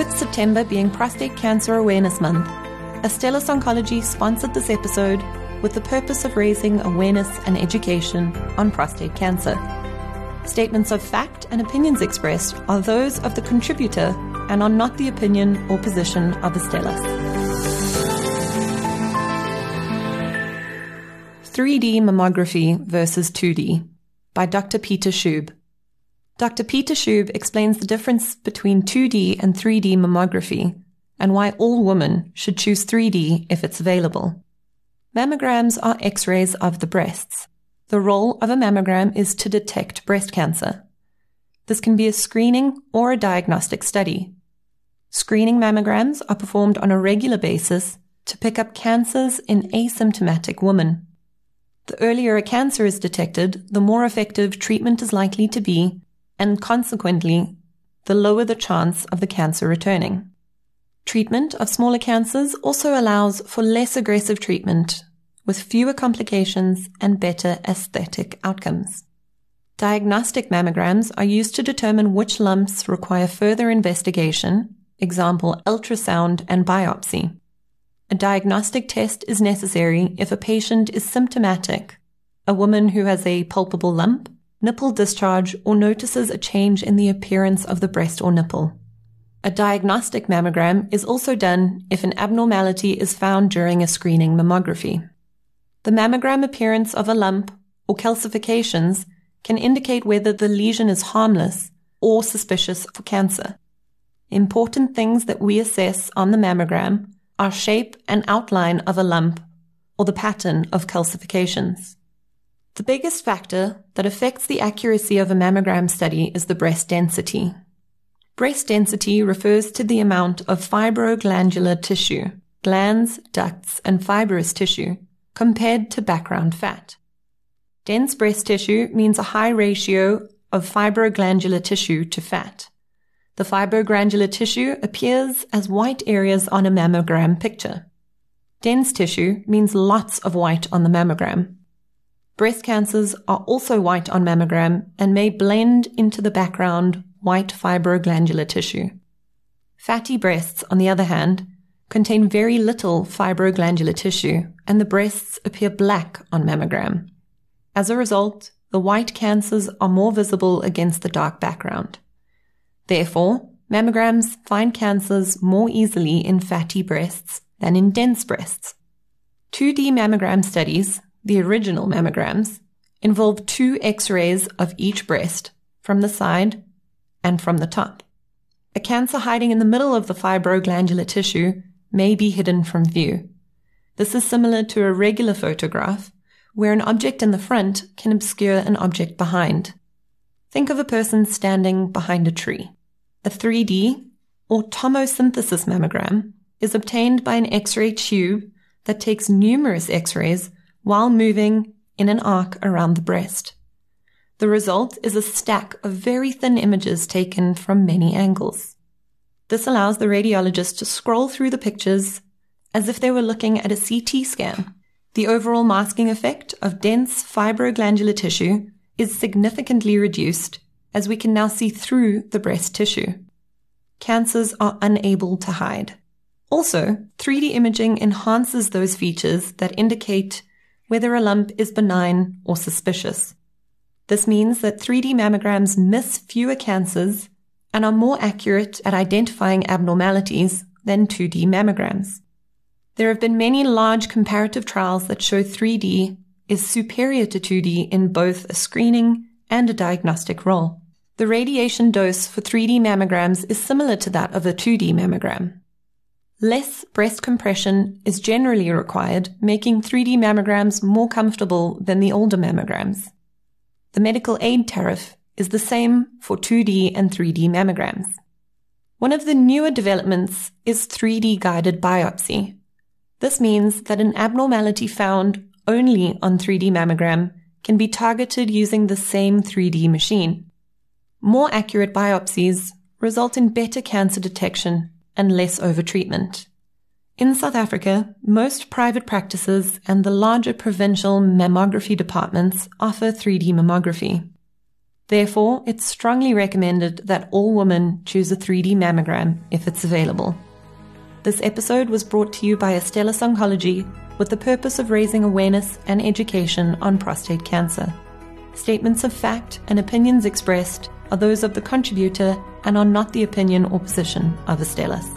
With September being Prostate Cancer Awareness Month, Astellas Oncology sponsored this episode with the purpose of raising awareness and education on prostate cancer. Statements of fact and opinions expressed are those of the contributor and are not the opinion or position of Astellas. 3D Mammography versus 2D by Dr. Peter Schoub. Dr. Peter Schoub explains the difference between 2D and 3D mammography and why all women should choose 3D if it's available. Mammograms are X-rays of the breasts. The role of a mammogram is to detect breast cancer. This can be a screening or a diagnostic study. Screening mammograms are performed on a regular basis to pick up cancers in asymptomatic women. The earlier a cancer is detected, the more effective treatment is likely to be, and consequently, the lower the chance of the cancer returning. Treatment of smaller cancers also allows for less aggressive treatment, with fewer complications and better aesthetic outcomes. Diagnostic mammograms are used to determine which lumps require further investigation, example ultrasound and biopsy. A diagnostic test is necessary if a patient is symptomatic, a woman who has a palpable lump, nipple discharge, or notices a change in the appearance of the breast or nipple. A diagnostic mammogram is also done if an abnormality is found during a screening mammography. The mammogram appearance of a lump or calcifications can indicate whether the lesion is harmless or suspicious for cancer. Important things that we assess on the mammogram are shape and outline of a lump or the pattern of calcifications. The biggest factor that affects the accuracy of a mammogram study is the breast density. Breast density refers to the amount of fibroglandular tissue, glands, ducts, and fibrous tissue, compared to background fat. Dense breast tissue means a high ratio of fibroglandular tissue to fat. The fibroglandular tissue appears as white areas on a mammogram picture. Dense tissue means lots of white on the mammogram. Breast cancers are also white on mammogram and may blend into the background white fibroglandular tissue. Fatty breasts, on the other hand, contain very little fibroglandular tissue, and the breasts appear black on mammogram. As a result, the white cancers are more visible against the dark background. Therefore, mammograms find cancers more easily in fatty breasts than in dense breasts. 2D mammogram studies, the original mammograms, involve two X-rays of each breast, from the side and from the top. A cancer hiding in the middle of the fibroglandular tissue may be hidden from view. This is similar to a regular photograph, where an object in the front can obscure an object behind. Think of a person standing behind a tree. A 3D or tomosynthesis mammogram is obtained by an X-ray tube that takes numerous X-rays while moving in an arc around the breast. The result is a stack of very thin images taken from many angles. This allows the radiologist to scroll through the pictures as if they were looking at a CT scan. The overall masking effect of dense fibroglandular tissue is significantly reduced, as we can now see through the breast tissue. Cancers are unable to hide. Also, 3D imaging enhances those features that indicate whether a lump is benign or suspicious. This means that 3D mammograms miss fewer cancers and are more accurate at identifying abnormalities than 2D mammograms. There have been many large comparative trials that show 3D is superior to 2D in both a screening and a diagnostic role. The radiation dose for 3D mammograms is similar to that of a 2D mammogram. Less breast compression is generally required, making 3D mammograms more comfortable than the older mammograms. The medical aid tariff is the same for 2D and 3D mammograms. One of the newer developments is 3D guided biopsy. This means that an abnormality found only on 3D mammogram can be targeted using the same 3D machine. More accurate biopsies result in better cancer detection and less overtreatment. In South Africa, most private practices and the larger provincial mammography departments offer 3D mammography. Therefore, it's strongly recommended that all women choose a 3D mammogram if it's available. This episode was brought to you by Astellas Oncology with the purpose of raising awareness and education on prostate cancer. Statements of fact and opinions expressed are those of the contributor and are not the opinion or position of Astellas.